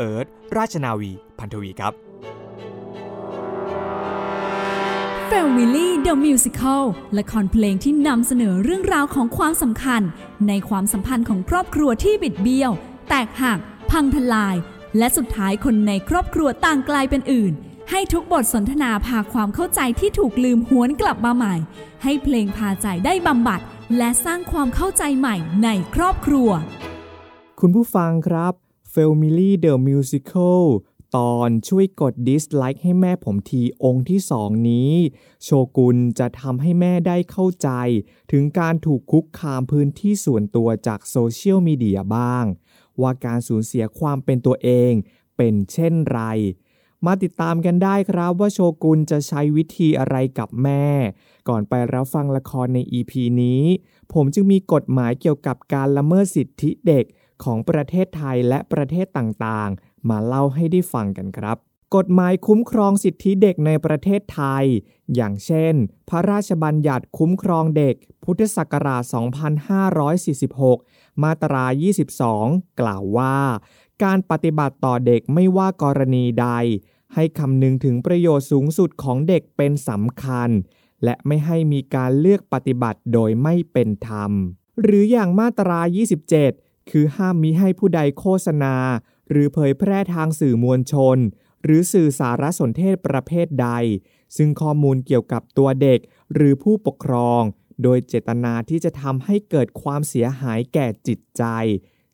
เอิร์ธราชนาวีพันธวีครับ Family The Musical ละครเพลงที่นำเสนอเรื่องราวของความสำคัญในความสัมพันธ์ของครอบครัวที่บิดเบี้ยวแตกหักพังทลายและสุดท้ายคนในครอบครัวต่างกลายเป็นอื่นให้ทุกบทสนทนาพาความเข้าใจที่ถูกลืมหวนกลับมาใหม่ให้เพลงพาใจได้บำบัดและสร้างความเข้าใจใหม่ในครอบครัวคุณผู้ฟังครับ Family The Musical ตอนช่วยกด Dislike ให้แม่ผมทีองค์ที่2นี้โชกุนจะทำให้แม่ได้เข้าใจถึงการถูกคุกคามพื้นที่ส่วนตัวจากโซเชียลมีเดียบ้างว่าการสูญเสียความเป็นตัวเองเป็นเช่นไรมาติดตามกันได้ครับว่าโชกุนจะใช้วิธีอะไรกับแม่ก่อนไปรับฟังละครใน EP นี้ผมจึงมีกฎหมายเกี่ยวกับการละเมิดสิทธิเด็กของประเทศไทยและประเทศต่างๆมาเล่าให้ได้ฟังกันครับกฎหมายคุ้มครองสิทธิเด็กในประเทศไทยอย่างเช่นพระราชบัญญัติคุ้มครองเด็กพุทธศักราช 2546 มาตรา 22 กล่าวว่าการปฏิบัติต่อเด็กไม่ว่ากรณีใดให้คำนึงถึงประโยชน์สูงสุดของเด็กเป็นสำคัญและไม่ให้มีการเลือกปฏิบัติโดยไม่เป็นธรรมหรืออย่างมาตรา 27 คือห้ามมิให้ผู้ใดโฆษณาหรือเผยแพร่ทางสื่อมวลชนหรือสื่อสารสนเทศประเภทใดซึ่งข้อมูลเกี่ยวกับตัวเด็กหรือผู้ปกครองโดยเจตนาที่จะทำให้เกิดความเสียหายแก่จิตใจ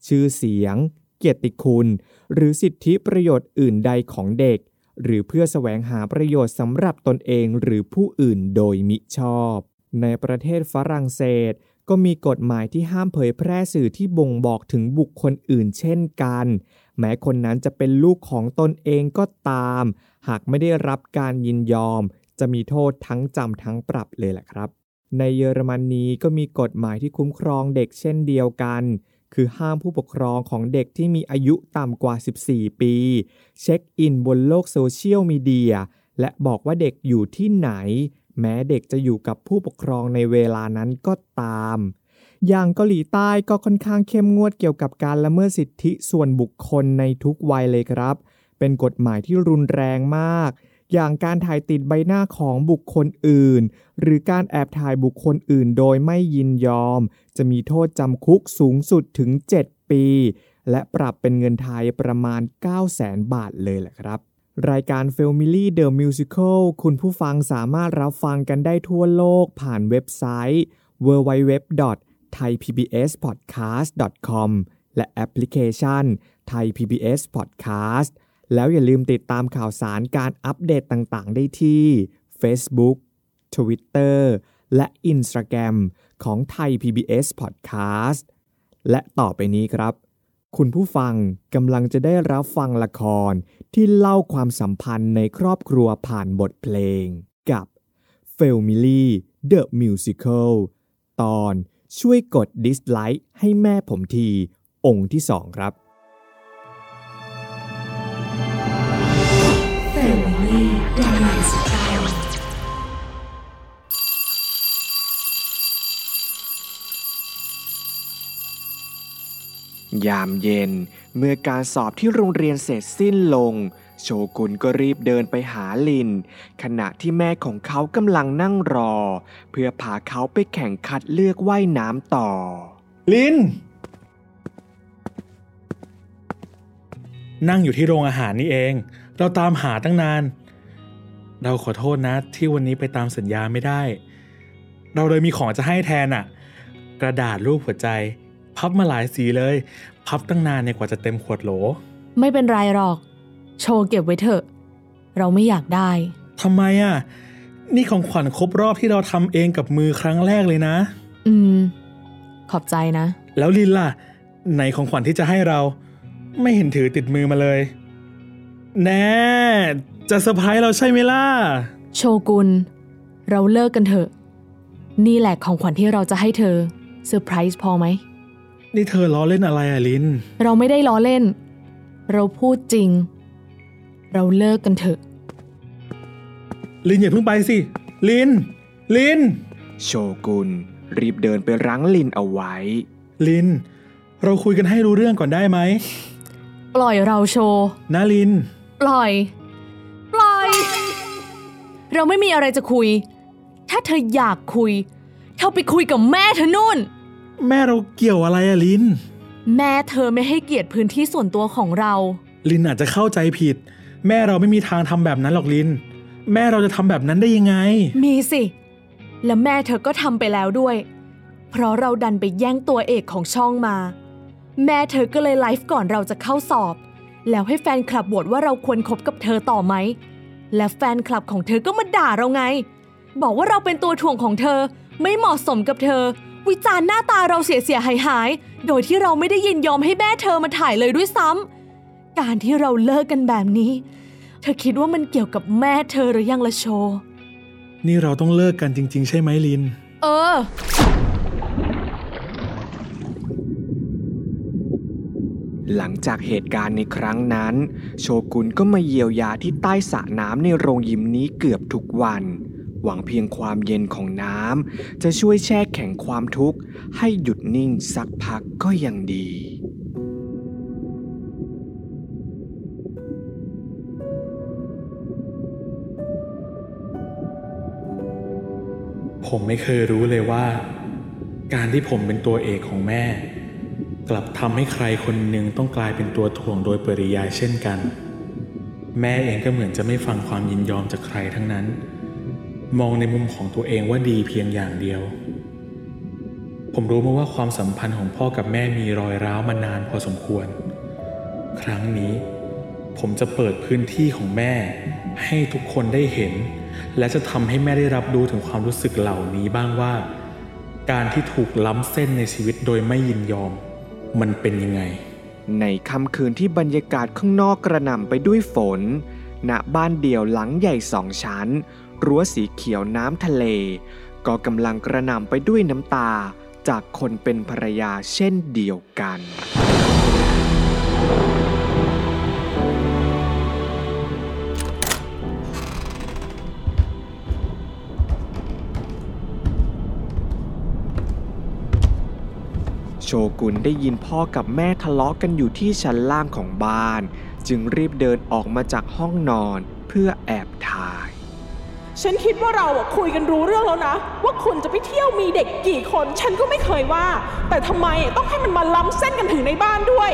ชื่อเสียงเกียรติคุณหรือสิทธิประโยชน์อื่นใดของเด็กหรือเพื่อแสวงหาประโยชน์สำหรับตนเองหรือผู้อื่นโดยมิชอบในประเทศฝรั่งเศสก็มีกฎหมายที่ห้ามเผยแพร่สื่อที่บ่งบอกถึงบุคคลอื่นเช่นกันแม้คนนั้นจะเป็นลูกของตนเองก็ตามหากไม่ได้รับการยินยอมจะมีโทษทั้งจำทั้งปรับเลยแหละครับในเยอรมนีก็มีกฎหมายที่คุ้มครองเด็กเช่นเดียวกันคือห้ามผู้ปกครองของเด็กที่มีอายุต่ำกว่า14ปีเช็คอินบนโลกโซเชียลมีเดียและบอกว่าเด็กอยู่ที่ไหนแม้เด็กจะอยู่กับผู้ปกครองในเวลานั้นก็ตามอย่างเกาหลีใต้ก็ค่อนข้างเข้มงวดเกี่ยวกับการละเมิดสิทธิส่วนบุคคลในทุกวัยเลยครับเป็นกฎหมายที่รุนแรงมากอย่างการถ่ายติดใบหน้าของบุคคลอื่นหรือการแอบถ่ายบุคคลอื่นโดยไม่ยินยอมจะมีโทษจำคุกสูงสุดถึง7ปีและปรับเป็นเงินไทยประมาณ 900,000 บาทเลยแหละครับรายการ Family The Musical คุณผู้ฟังสามารถรับฟังกันได้ทั่วโลกผ่านเว็บไซต์ www.thaipbspodcast.com และแอปพลิเคชัน Thai PBS Podcast แล้วอย่าลืมติดตามข่าวสารการอัปเดตต่างๆได้ที่ Facebook, Twitter และ Instagram ของ Thai PBS Podcast และต่อไปนี้ครับคุณผู้ฟังกำลังจะได้รับฟังละครที่เล่าความสัมพันธ์ในครอบครัวผ่านบทเพลงกับ Family The Musical ตอนช่วยกด Dislike ให้แม่ผมทีองค์ที่2ครับ Family The Musical ยามเย็นเมื่อการสอบที่โรงเรียนเสร็จสิ้นลงโชกุนก็รีบเดินไปหาลินขณะที่แม่ของเขากำลังนั่งรอเพื่อพาเขาไปแข่งคัดเลือกว่ายน้ำต่อลินนั่งอยู่ที่โรงอาหารนี่เองเราตามหาตั้งนานเราขอโทษนะที่วันนี้ไปตามสัญญาไม่ได้เราเลยมีของจะให้แทนอะกระดาษรูปหัวใจพับมาหลายสีเลยพับตั้งนานเนี่ยกว่าจะเต็มขวดโหลไม่เป็นไรหรอกโชว์เก็บไว้เถอะเราไม่อยากได้ทำไมอ่ะนี่ของขวัญครบรอบที่เราทำเองกับมือครั้งแรกเลยนะขอบใจนะแล้วลินล่ะไหนของขวัญที่จะให้เราไม่เห็นถือติดมือมาเลย แน่จะเซอร์ไพรส์เราใช่ไหมล่ะโชกุนเราเลิกกันเถอะนี่แหละของขวัญที่เราจะให้เธอเซอร์ไพรส์พอไหมนี่เธอล้อเล่นอะไรอะลินเราไม่ได้ล้อเล่นเราพูดจริงเราเลิกกันเถอะลินอย่าเพิ่งไปสิลินโชกุนรีบเดินไปรั้งลินเอาไว้ลินเราคุยกันให้รู้เรื่องก่อนได้ไหมปล่อยเราโชนะลินปล่อยเราไม่มีอะไรจะคุยถ้าเธออยากคุยเธอไปคุยกับแม่เธอนู่นแม่เราเกี่ยวอะไรอะลินแม่เธอไม่ให้เกียรติพื้นที่ส่วนตัวของเราลินอาจจะเข้าใจผิดแม่เราไม่มีทางทำแบบนั้นหรอกลินแม่เราจะทำแบบนั้นได้ยังไงมีสิและแม่เธอก็ทำไปแล้วด้วยเพราะเราดันไปแย่งตัวเอกของช่องมาแม่เธอก็เลยไลฟ์ก่อนเราจะเข้าสอบแล้วให้แฟนคลับโหวตว่าเราควรคบกับเธอต่อไหมและแฟนคลับของเธอก็มาด่าเราไงบอกว่าเราเป็นตัวถ่วงของเธอไม่เหมาะสมกับเธอวิจารณ์หน้าตาเราเสียหายๆโดยที่เราไม่ได้ยินยอมให้แม่เธอมาถ่ายเลยด้วยซ้ำการที่เราเลิกกันแบบนี้เธอคิดว่ามันเกี่ยวกับแม่เธอหรือยังละโชนี่เราต้องเลิกกันจริงๆใช่ไหมลินหลังจากเหตุการณ์ในครั้งนั้นโชกุนก็มาเยียวยาที่ใต้สระน้ำในโรงยิมนี้เกือบทุกวันหวังเพียงความเย็นของน้ำจะช่วยแช่แข็งความทุกข์ให้หยุดนิ่งสักพักก็ยังดีผมไม่เคยรู้เลยว่าการที่ผมเป็นตัวเอกของแม่กลับทำให้ใครคนหนึ่งต้องกลายเป็นตัวถ่วงโดยปริยายเช่นกันแม่เองก็เหมือนจะไม่ฟังความยินยอมจากใครทั้งนั้นมองในมุมของตัวเองว่าดีเพียงอย่างเดียวผมรู้มาว่าความสัมพันธ์ของพ่อกับแม่มีรอยร้าวมานานพอสมควรครั้งนี้ผมจะเปิดพื้นที่ของแม่ให้ทุกคนได้เห็นและจะทำให้แม่ได้รับรู้ถึงความรู้สึกเหล่านี้บ้างว่าการที่ถูกล้ำเส้นในชีวิตโดยไม่ยินยอมมันเป็นยังไงในค่ำคืนที่บรรยากาศข้างนอกกระหน่ำไปด้วยฝนณบ้านเดี่ยวหลังใหญ่2 ชั้นรั้วสีเขียวน้ำทะเลก็กำลังกระหน่ำไปด้วยน้ำตาจากคนเป็นภรรยาเช่นเดียวกันโชกุนได้ยินพ่อกับแม่ทะเลาะกันอยู่ที่ชั้นล่างของบ้านจึงรีบเดินออกมาจากห้องนอนเพื่อแอบถ่ายฉันคิดว่าเราคุยกันรู้เรื่องแล้วนะว่าคุณจะไปเที่ยวมีเด็กกี่คนฉันก็ไม่เคยว่าแต่ทำไมต้องให้มันมาล้ำเส้นกันถึงในบ้านด้วย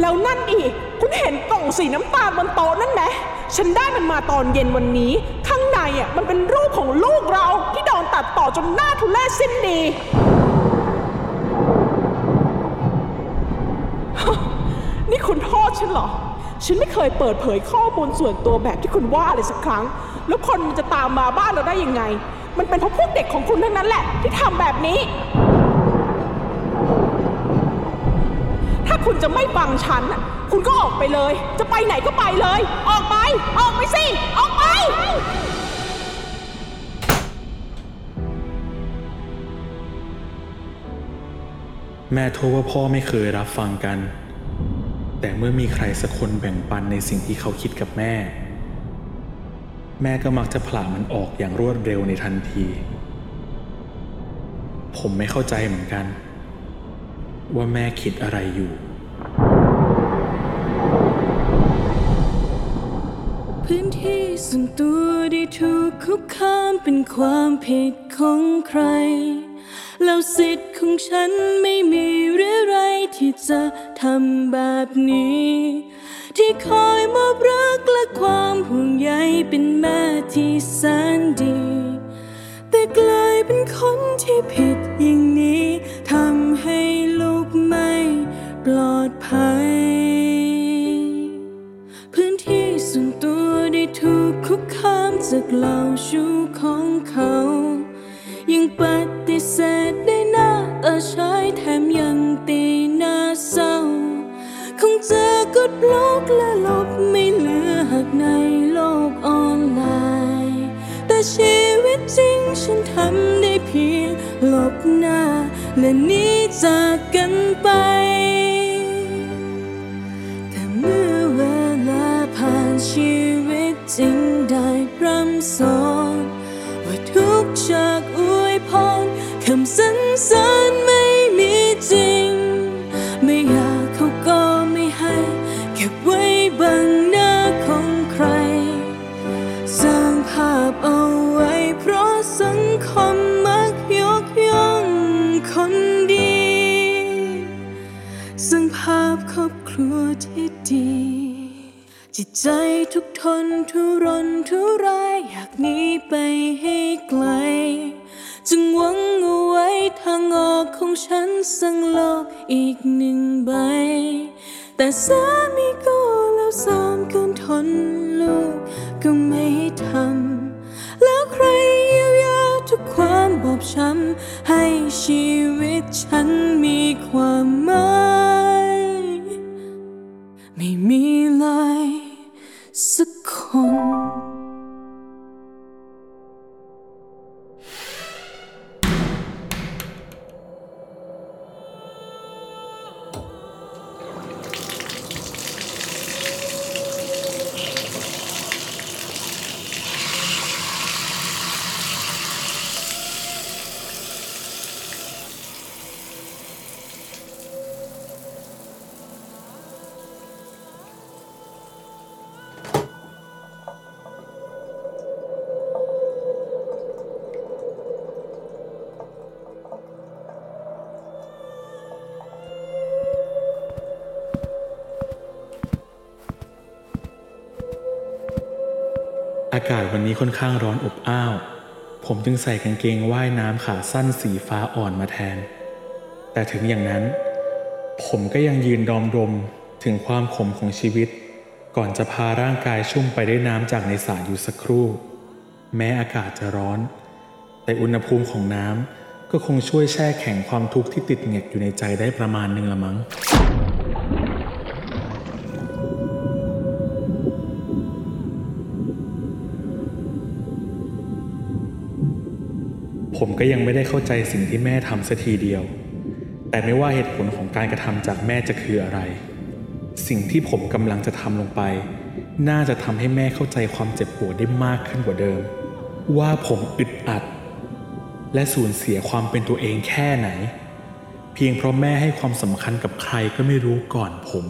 แล้วนั่นอีกคุณเห็นกล่องสีน้ำตาลบนโต๊ะนั่นไหมฉันได้มันมาตอนเย็นวันนี้ข้างในมันเป็นรูปของลูกเราที่โดนตัดต่อจนหน้าทุเรศสิ้นดีนี่คุณโทษฉันเหรอฉันไม่เคยเปิดเผยข้อมูลส่วนตัวแบบที่คุณว่าเลยสักครั้งแล้วคนมันจะตามมาบ้านเราได้ยังไงมันเป็นเพราะพวกเด็กของคุณทั้งนั้นแหละที่ทำแบบนี้ถ้าคุณจะไม่ฟังฉันคุณก็ออกไปเลยจะไปไหนก็ไปเลยออกไปสิออกไปแม่โทษว่าพ่อไม่เคยรับฟังกันแต่เมื่อมีใครสักคนแบ่งปันในสิ่งที่เขาคิดกับแม่ก็มักจะผลามันออกอย่างรวดเร็วในทันทีผมไม่เข้าใจเหมือนกันว่าแม่คิดอะไรอยู่พื้นที่ส่วนตัวได้ถูกคุกคามเป็นความผิดของใครแล้วสิทธิ์ของฉันไม่มีหรือไรที่จะทำแบบนี้ที่คอยมอบรักและความห่วงใยเป็นแม่ที่แสนดีแต่กลายเป็นคนที่ผิดอย่างนี้ทำให้ลูกไม่ปลอดภัยพื้นที่ส่วนตัวได้ถูกคุกคามจากเหล่าชู้ของเขายังปฏิเสธได้น่าอาชัยแถมยังตีหน้าใส ดบล็อกและลบไม่เหลือหักในโลกออนไลน์แต่ชีวิตจริงฉันทำได้เพียงลบหน้าและหนีจากกันไปแต่เมื่อเวลาผ่านชีวิตจริงได้พร่ำสอนว่าทุกฉากอวยพรคำสรรเสริญไม่มีจริงไม่อยากเขาก็ไม่ให้เก็บไว้บังหน้าของใครสร้างภาพเอาไว้เพราะสังคมมักยกย่องคนดีสร้างภาพครอบครัวที่ดีจิตใจทุกทนทุรนทุรายอยากหนีไปให้ไกลจึงหวังเอาไว้ทางออกของฉันสร้างโลกอีกหนึ่งใบแต่สามีก็แล้วสามเกินทนลูกก็ไม่ทำแล้วใครเยียวยาทุกความบอบช้ำให้ชีวิตฉันมีความหมายไม่มีเลยสักคนอากาศวันนี้ค่อนข้างร้อนอบอ้าวผมจึงใส่กางเกงว่ายน้ำขาสั้นสีฟ้าอ่อนมาแทนแต่ถึงอย่างนั้นผมก็ยังยืนดอมดมถึงความขมของชีวิตก่อนจะพาร่างกายชุ่มไปด้วยน้ำจากในสระอยู่สักครู่แม้อากาศจะร้อนแต่อุณหภูมิของน้ำก็คงช่วยแช่แข็งความทุกข์ที่ติดเหงียดอยู่ในใจได้ประมาณนึงละมั้งผมก็ยังไม่ได้เข้าใจสิ่งที่แม่ทำสักทีเดียวแต่ไม่ว่าเหตุผลของการกระทำจากแม่จะคืออะไรสิ่งที่ผมกำลังจะทำลงไปน่าจะทำให้แม่เข้าใจความเจ็บปวดได้มากขึ้นกว่าเดิมว่าผมอึดอัดและสูญเสียความเป็นตัวเองแค่ไหนเพียงเพราะแม่ให้ความสำคัญกับใครก็ไม่รู้ก่อนผม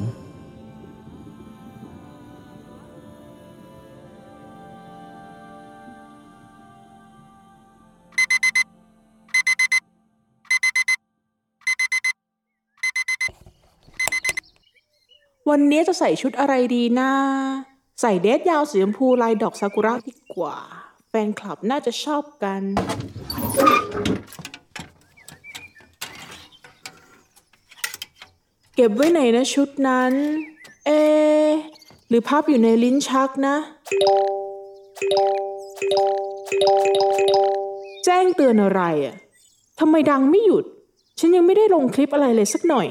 วันนี้จะใส่ชุดอะไรดีนะใส่เดรสยาวสีชมพูลายดอกซากุระดีกว่าแฟนคลับน่าจะชอบกันเก็บไว้ไหนนะชุดนั้นหรือพับอยู่ในลิ้นชักนะแจ้งเตือนอะไรอะทำไมดังไม่หยุดฉันยังไม่ได้ลงคลิปอะไรเลยสักหน่อย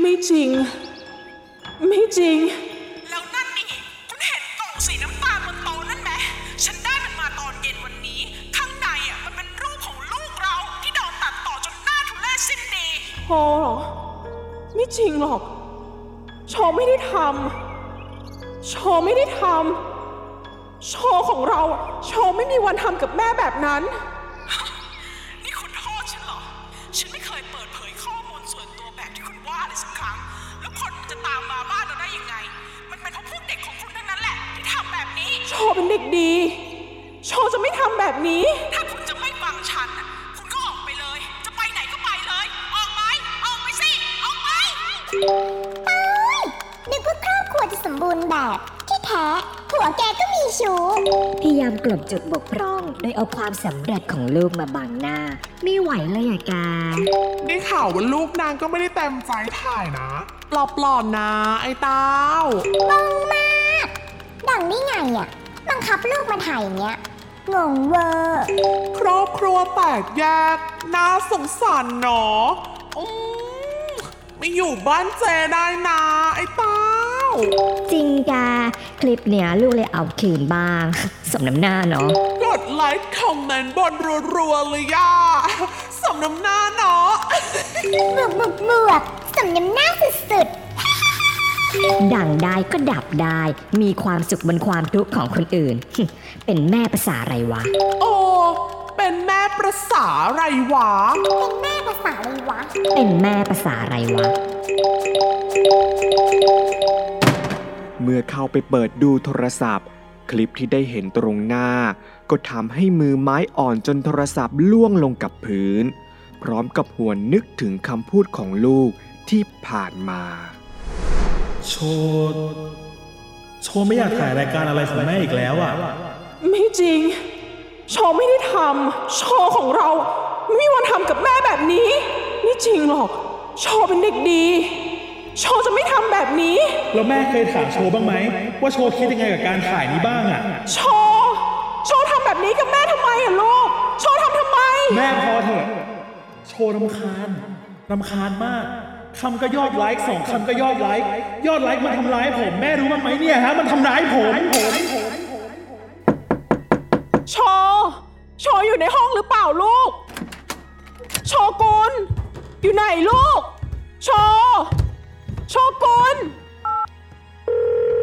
ไม่จริงไม่จริงแล้วนั่นนี่คุณเห็นกล่องสีน้ำตาลบนโต๊ะนั่นไหมฉันได้มันมาตอนเย็นวันนี้ข้างในอ่ะมันเป็นรูปของลูกเราที่โดนตัดต่อจนหน้าทุเรศสิ้นดีโอ้หรอไม่จริงหรอกโชว์ของเราโชว์ไม่มีวันทำกับแม่แบบนั้นเด็กดีโชว์จะไม่ทำแบบนี้ถ้าคุณจะไม่ฟังฉันคุณก็ออกไปเลยจะไปไหนก็ไปเลยออกไปออกไปสิออกไปไปนึกว่าครอบครัวจะสมบูรณ์แบบที่แท้ผัวแกก็มีชู้พยายามกลบจุดบกพร่องโดยเอาความสำเร็จของลูกมาบังหน้าไม่ไหวเลยอะแกได้ข่าวว่าลูกนางก็ไม่ได้เต็มใจถ่ายนะปลอบนะไอ้เต้าบังมากดังได้ไงอะบาง คับลูกมาถ่ายอย่างเงี้ยงงเวอร์ครอบครัวแตกแยกน่าสงสารหนอไม่อยู่บ้านเจได้นะไอ้เต้าจริงกาคลิปเนี้ยลูกเลยเอาคืนบ้างสมน้ำหน้าเนาะกดไลค์คอมเมนต์บนรัวๆเลยย่าสมน้ำหน้าเนาะบวกสมน้ำหน้าสุดๆดังได้ก็ดับได้มีความสุขบนความทุกข์ของคนอื่นเป็นแม่ภาษาอะไรวะโอ้เป็นแม่ภาษาอะไรวะเป็นแม่ภาษาอะไรวะเมื่อเข้าไปเปิดดูโทรศัพท์คลิปที่ได้เห็นตรงหน้าก็ทำให้มือไม้อ่อนจนโทรศัพท์ล่วงลงกับพื้นพร้อมกับหวนนึกถึงคำพูดของลูกที่ผ่านมาโชว์ไม่อยากถ่ายรายการอะไรของแม่อีกแล้วอ่ะไม่จริงโชว์ไม่ได้ทำโชว์ของเราไม่มีวันทำกับแม่แบบนี้ไม่จริงหรอกโชว์เป็นเด็กดีโชว์จะไม่ทำแบบนี้แล้วแม่เคยถามโชว์บ้างไหมว่าโชว์คิดยังไงกับการถ่ายนี้บ้างอ่ะโชว์ทำแบบนี้กับแม่ทำไมอ่ะลูกโชว์ทำไมแม่พอเถอะโชว์รำคาญมากคำก็ยอดไลค์สองคำก็ยอดไลค์มันทำร้ายผมแม่รู้บ้างไหมเนี่ยฮะมันทำร้ายผมโชว์อยู่ในห้องหรือเปล่าลูกโชกุนอยู่ไหนลูกโชกุน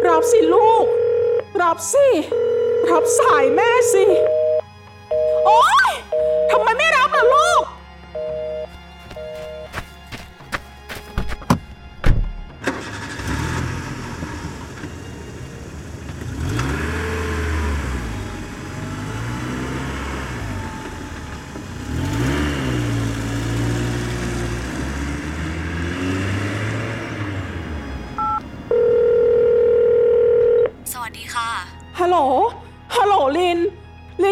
รับสิลูกรับสายแม่สิโอ๊ยทำไมไม่รับล่ะลูกฮัลโหลลิ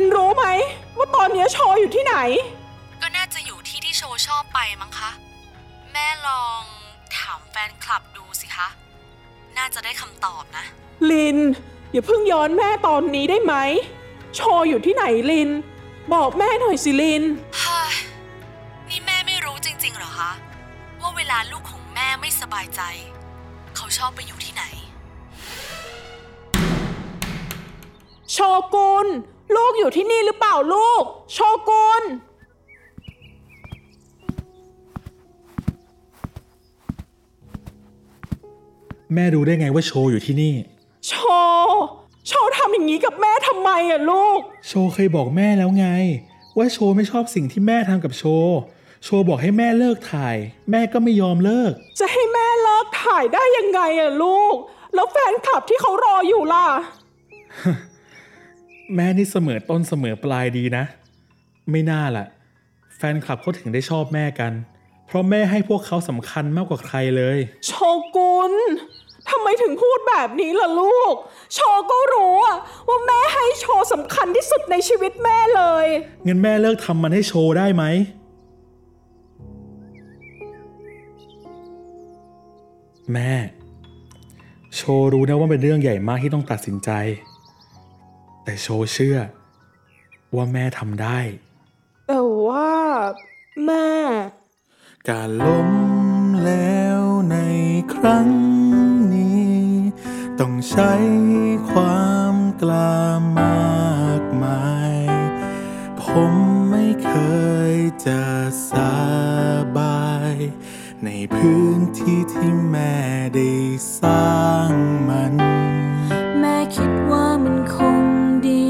นรู้ไหมว่าตอนนี้โชว์อยู่ที่ไหนก็น่าจะอยู่ที่โชว์ชอบไปมั้งคะแม่ลองถามแฟนคลับดูสิคะน่าจะได้คำตอบนะลินอย่าเพิ่งย้อนแม่ตอนนี้ได้ไหมโชว์อยู่ที่ไหนลินบอกแม่หน่อยสิลินนี่แม่ไม่รู้จริงๆเหรอคะว่าเวลาลูกของแม่ไม่สบายใจเขาชอบไปอยู่ที่ไหนโชกุนลูกอยู่ที่นี่หรือเปล่าลูกโชกุนแม่รู้ได้ไงว่าโชอยู่ที่นี่โชทำอย่างนี้กับแม่ทำไมอะลูกโชเคยบอกแม่แล้วไงว่าโชไม่ชอบสิ่งที่แม่ทำกับโชบอกให้แม่เลิกถ่ายแม่ก็ไม่ยอมเลิกจะให้แม่เลิกถ่ายได้ยังไงอะลูกแล้วแฟนคลับที่เขารออยู่ล่ะแม่นี่เสมอต้นเสมอปลายดีนะไม่น่าล่ะแฟนคลับเขาถึงได้ชอบแม่กันเพราะแม่ให้พวกเขาสำคัญมากกว่าใครเลยโชกุนทำไมถึงพูดแบบนี้ล่ะลูกโชก็รู้ว่าแม่ให้โชสำคัญที่สุดในชีวิตแม่เลยงั้นแม่เลิกทำมันให้โชได้ไหมแม่โชรู้นะว่าเป็นเรื่องใหญ่มากที่ต้องตัดสินใจแต่โชเชื่อว่าแม่ทำได้แต่ว่าแม่การล้มแล้วในครั้งนี้ต้องใช้ความกล้ามากมายผมไม่เคยจะสบายในพื้นที่ที่แม่ได้สร้างมันแม่คิดว่ามันคงดี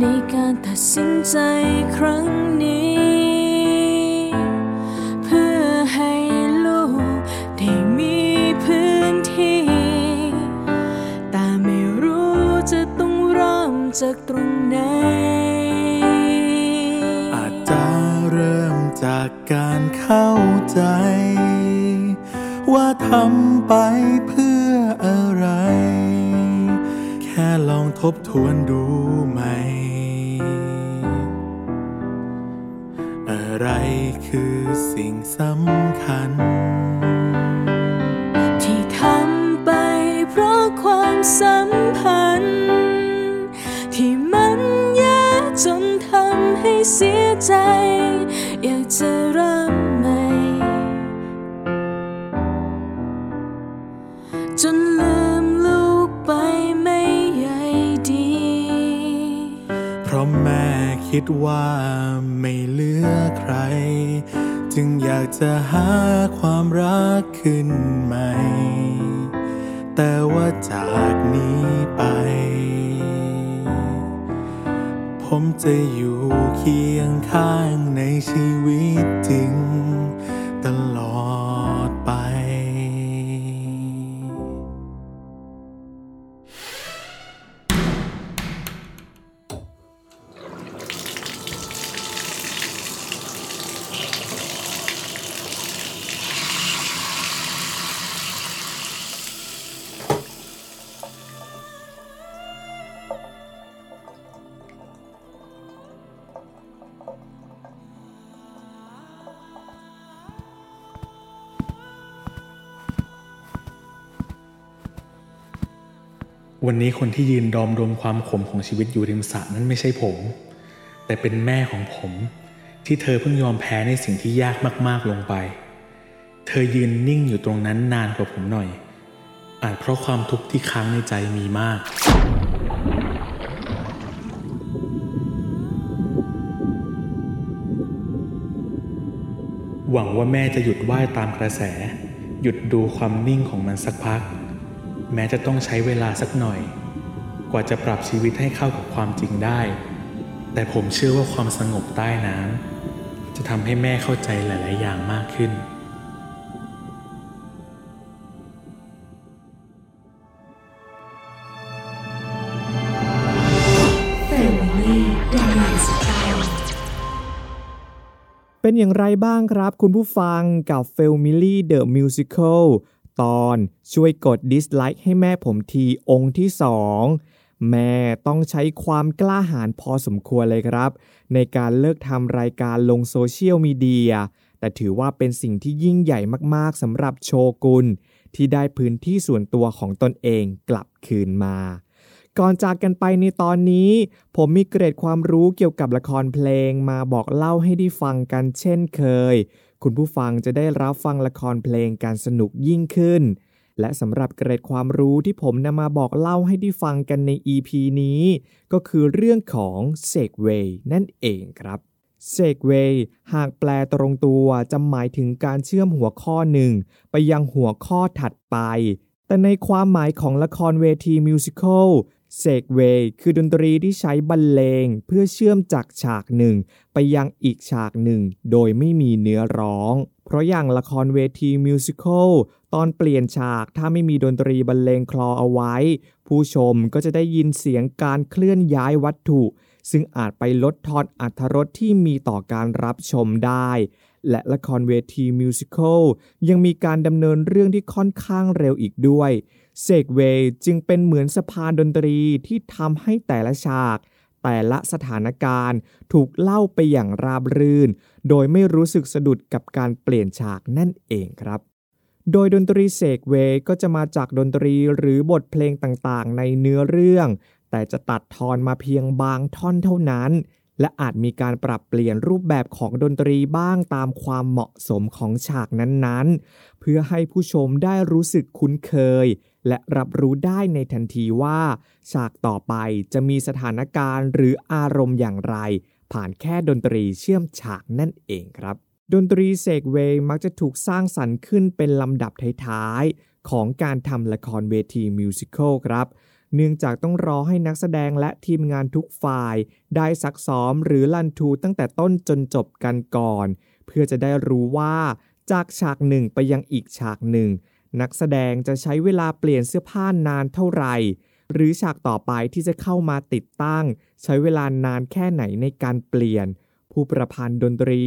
ในการตัดสินใจครั้งนี้เพื่อให้ลูกได้มีพื้นที่แต่ไม่รู้จะต้องเริ่มจากตรงไหนอาจจะเริ่มจากการเข้าใจว่าทำไปเพื่ออะไรแค่ลองทบทวนดูไหมอะไรคือสิ่งสำคัญที่ทำไปเพราะความสัมพันธ์ ใจอยากจะเริ่มใหม่จนลืมลูกไปไม่ใยดีเพราะแม่คิดว่าไม่เหลือใครจึงอยากจะหาความรักขึ้นใหม่แต่ว่าจากนี้ไปผมจะอยู่เคียงข้างในชีวิตจริงตลอดไปวันนี้คนที่ยืนดอมรมความขมของชีวิตอยู่ริมสระนั้นไม่ใช่ผมแต่เป็นแม่ของผมที่เธอเพิ่งยอมแพ้ในสิ่งที่ยากมากๆลงไปเธอยืนนิ่งอยู่ตรงนั้นนานกว่าผมหน่อยอาจเพราะความทุกข์ที่ค้างในใจมีมากหวังว่าแม่จะหยุดว่ายตามกระแสหยุดดูความนิ่งของมันสักพักแม้จะต้องใช้เวลาสักหน่อยกว่าจะปรับชีวิตให้เข้ากับความจริงได้แต่ผมเชื่อว่าความสงบใต้น้ำจะทำให้แม่เข้าใจหลายๆอย่างมากขึ้นเป็นอย่างไรบ้างครับคุณผู้ฟังกับ Family The Musicalตอนช่วยกดดิสไลค์ให้แม่ผมทีองค์ที่2แม่ต้องใช้ความกล้าหาญพอสมควรเลยครับในการเลิกทำรายการลงโซเชียลมีเดียแต่ถือว่าเป็นสิ่งที่ยิ่งใหญ่มากๆสำหรับโชกุนที่ได้พื้นที่ส่วนตัวของตนเองกลับคืนมาก่อนจากกันไปในตอนนี้ผมมีเกร็ดความรู้เกี่ยวกับละครเพลงมาบอกเล่าให้ได้ฟังกันเช่นเคยคุณผู้ฟังจะได้รับฟังละครเพลงการสนุกยิ่งขึ้นและสำหรับเกร็ดความรู้ที่ผมนำมาบอกเล่าให้ได้ฟังกันใน EP นี้ก็คือเรื่องของ Segway นั่นเองครับ Segway หากแปลตรงตัวจะหมายถึงการเชื่อมหัวข้อหนึ่งไปยังหัวข้อถัดไปแต่ในความหมายของละครเวทีมิวสิคอลSegway คือดนตรีที่ใช้บรรเลงเพื่อเชื่อมจากฉากหนึ่งไปยังอีกฉากหนึ่งโดยไม่มีเนื้อร้องเพราะอย่างละครเวทีมิวสิคอลตอนเปลี่ยนฉากถ้าไม่มีดนตรีบรรเลงคลอเอาไว้ผู้ชมก็จะได้ยินเสียงการเคลื่อนย้ายวัตถุซึ่งอาจไปลดทอนอรรถรสที่มีต่อการรับชมได้และละครเวทีมิวสิคอลยังมีการดำเนินเรื่องที่ค่อนข้างเร็วอีกด้วยSegway จึงเป็นเหมือนสะพานดนตรีที่ทำให้แต่ละฉากแต่ละสถานการณ์ถูกเล่าไปอย่างราบรื่นโดยไม่รู้สึกสะดุดกับการเปลี่ยนฉากนั่นเองครับโดยดนตรี Segway ก็จะมาจากดนตรีหรือบทเพลงต่างๆในเนื้อเรื่องแต่จะตัดทอนมาเพียงบางท่อนเท่านั้นและอาจมีการปรับเปลี่ยนรูปแบบของดนตรีบ้างตามความเหมาะสมของฉากนั้นๆเพื่อให้ผู้ชมได้รู้สึกคุ้นเคยและรับรู้ได้ในทันทีว่าฉากต่อไปจะมีสถานการณ์หรืออารมณ์อย่างไรผ่านแค่ดนตรีเชื่อมฉากนั่นเองครับดนตรีเซกเวย์มักจะถูกสร้างสรรค์ขึ้นเป็นลำดับท้ายๆของการทำละครเวทีมิวสิคอลครับเนื่องจากต้องรอให้นักแสดงและทีมงานทุกฝ่ายได้ซักซ้อมหรือรันทรูตั้งแต่ต้นจนจบกันก่อนเพื่อจะได้รู้ว่าจากฉากหนึ่งไปยังอีกฉากหนึ่งนักแสดงจะใช้เวลาเปลี่ยนเสื้อผ้านานเท่าไหร่หรือฉากต่อไปที่จะเข้ามาติดตั้งใช้เวลานานแค่ไหนในการเปลี่ยนผู้ประพันธ์ดนตรี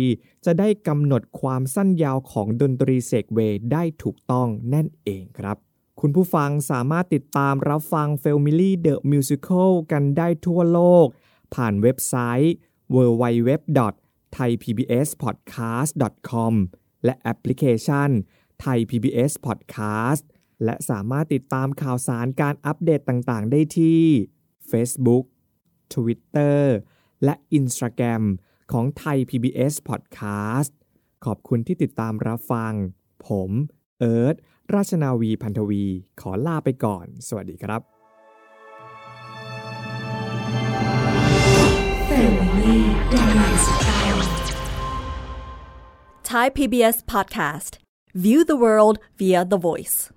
จะได้กำหนดความสั้นยาวของดนตรีเซกเวย์ได้ถูกต้องนั่นเองครับคุณผู้ฟังสามารถติดตามรับฟัง Family The Musical กันได้ทั่วโลกผ่านเว็บไซต์ www.thaipbspodcast.com และแอปพลิเคชัน Thai PBS Podcast และสามารถติดตามข่าวสารการอัปเดตต่างๆได้ที่ Facebook, Twitter และ Instagram ของ Thai PBS Podcast ขอบคุณที่ติดตามรับฟังผมเอิร์ธราชนาวีพันธวีขอลาไปก่อนสวัสดีครับThai PBS Podcast. View the world via the voice.